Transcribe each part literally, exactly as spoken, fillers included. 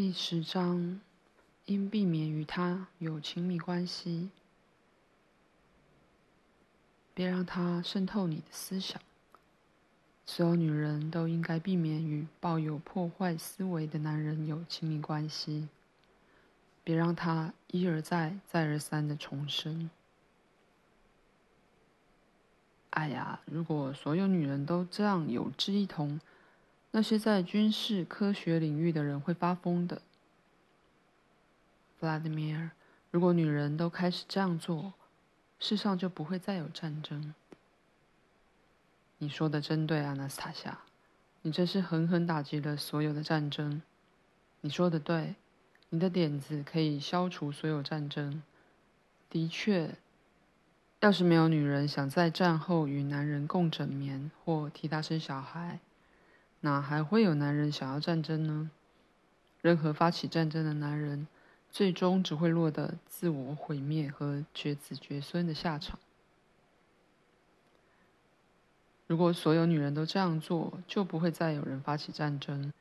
第十章，应避免与他有亲密关系，别让他渗透你的思想。所有女人都应该避免与抱有破坏思维的男人有亲密关系，别让他一而再、再而三的重生。哎呀，如果所有女人都这样有志一同，那些在军事科学领域的人会发疯的。Vladimir， 如果女人都开始这样做，世上就不会再有战争。你说的真对啊，纳斯塔夏，你真是狠狠打击了所有的战争。你说的对，你的点子可以消除所有战争。的确，要是没有女人想在战后与男人共枕眠或替他生小孩，哪还会有男人想要战争呢？任何发起战争的男人，最终只会落得自我毁灭和绝子绝孙的下场。如果所有女人都这样做，就不会再有人发起战争。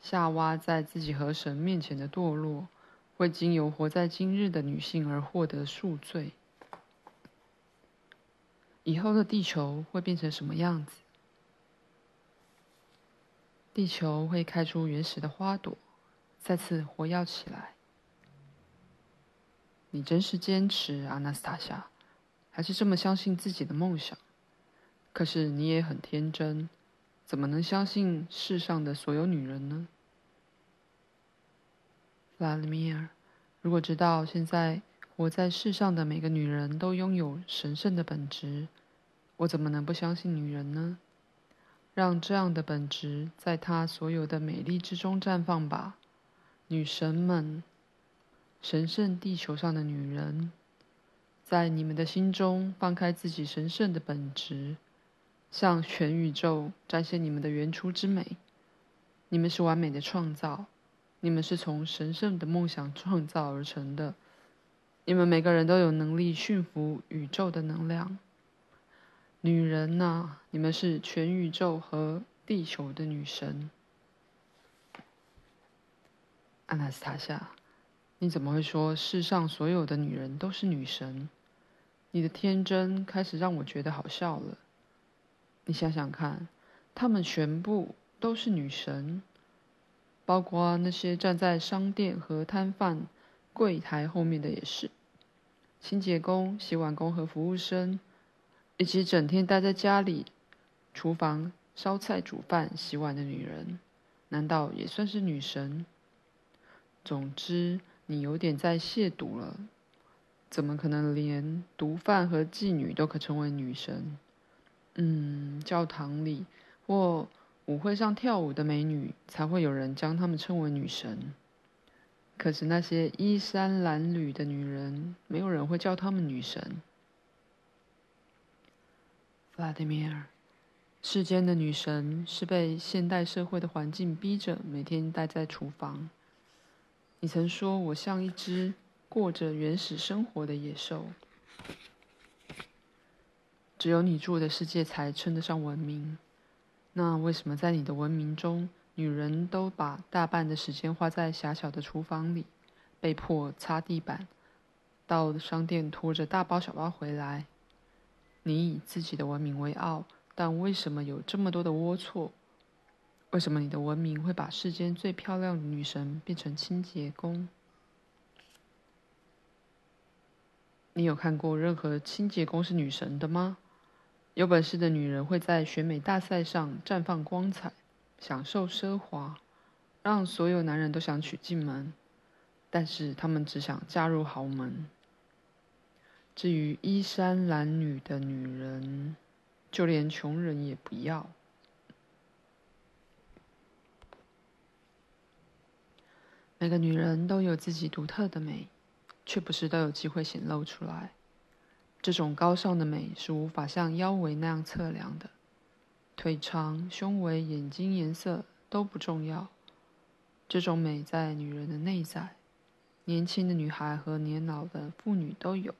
夏娃在自己和神面前的堕落，会经由活在今日的女性而获得赎罪。以后的地球会变成什么样子？地球会开出原始的花朵，再次活跃起来。你真是坚持，阿纳斯塔夏，还是这么相信自己的梦想。可是你也很天真，怎么能相信世上的所有女人呢？Vladimir，如果知道现在活在世上的每个女人都拥有神圣的本质，我怎么能不相信女人呢？让这样的本质在她所有的美丽之中绽放吧，女神们，神圣地球上的女人，在你们的心中放开自己神圣的本质，向全宇宙展现你们的原初之美。你们是完美的创造，你们是从神圣的梦想创造而成的，你们每个人都有能力驯服宇宙的能量。女人呐，你们是全宇宙和地球的女神。阿纳斯塔夏，你怎么会说世上所有的女人都是女神？你的天真开始让我觉得好笑了。你想想看，她们全部都是女神，包括那些站在商店和摊贩柜台后面的也是，清洁工、洗碗工和服务生，以及整天待在家里、厨房烧菜、煮饭、洗碗的女人，难道也算是女神？总之，你有点在亵渎了。怎么可能连毒贩和妓女都可成为女神？嗯，教堂里或舞会上跳舞的美女才会有人将她们称为女神。可是那些衣衫褴褛的女人，没有人会叫她们女神。Vladimir， 世间的女神是被现代社会的环境逼着每天待在厨房。你曾说我像一只过着原始生活的野兽。只有你住的世界才称得上文明。那为什么在你的文明中，女人都把大半的时间花在狭小的厨房里，被迫擦地板，到商店拖着大包小包回来？你以自己的文明为傲，但为什么有这么多的龌龊？为什么你的文明会把世间最漂亮的女神变成清洁工？你有看过任何清洁工是女神的吗？有本事的女人会在选美大赛上绽放光彩，享受奢华，让所有男人都想娶进门，但是他们只想嫁入豪门。至于衣衫褴褛的女人，就连穷人也不要。每个女人都有自己独特的美，却不是都有机会显露出来。这种高尚的美是无法像腰围那样测量的，腿长、胸围、眼睛颜色都不重要。这种美在女人的内在，年轻的女孩和年老的妇女都有。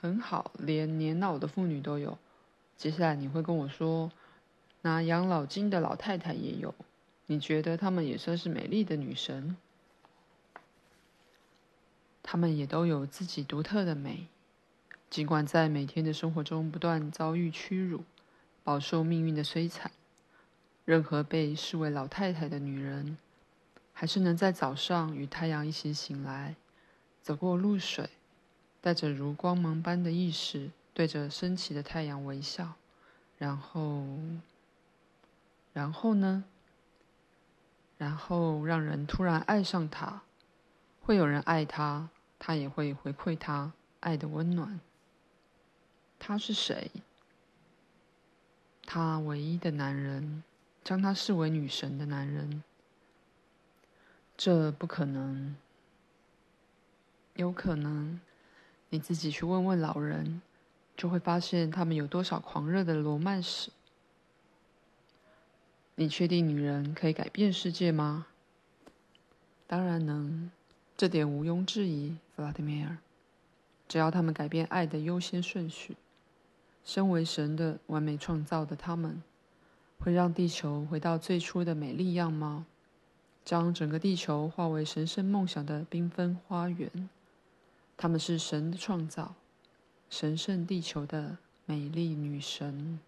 很好，连年老的妇女都有。接下来你会跟我说，拿养老金的老太太也有，你觉得她们也算是美丽的女神？她们也都有自己独特的美，尽管在每天的生活中不断遭遇屈辱，饱受命运的摧残。任何被视为老太太的女人，还是能在早上与太阳一起醒来，走过露水，带着如光芒般的意识，对着升起的太阳微笑。然后，然后呢？然后让人突然爱上她，会有人爱她，她也会回馈她爱的温暖。她是谁？她唯一的男人，将她视为女神的男人，这不可能。有可能，你自己去问问老人，就会发现他们有多少狂热的罗曼史。你确定女人可以改变世界吗？当然能，这点毋庸置疑，弗拉迪米尔。只要他们改变爱的优先顺序，身为神的完美创造的他们，会让地球回到最初的美丽样貌，将整个地球化为神圣梦想的缤纷花园。他们是神的创造，神圣地球的美丽女神。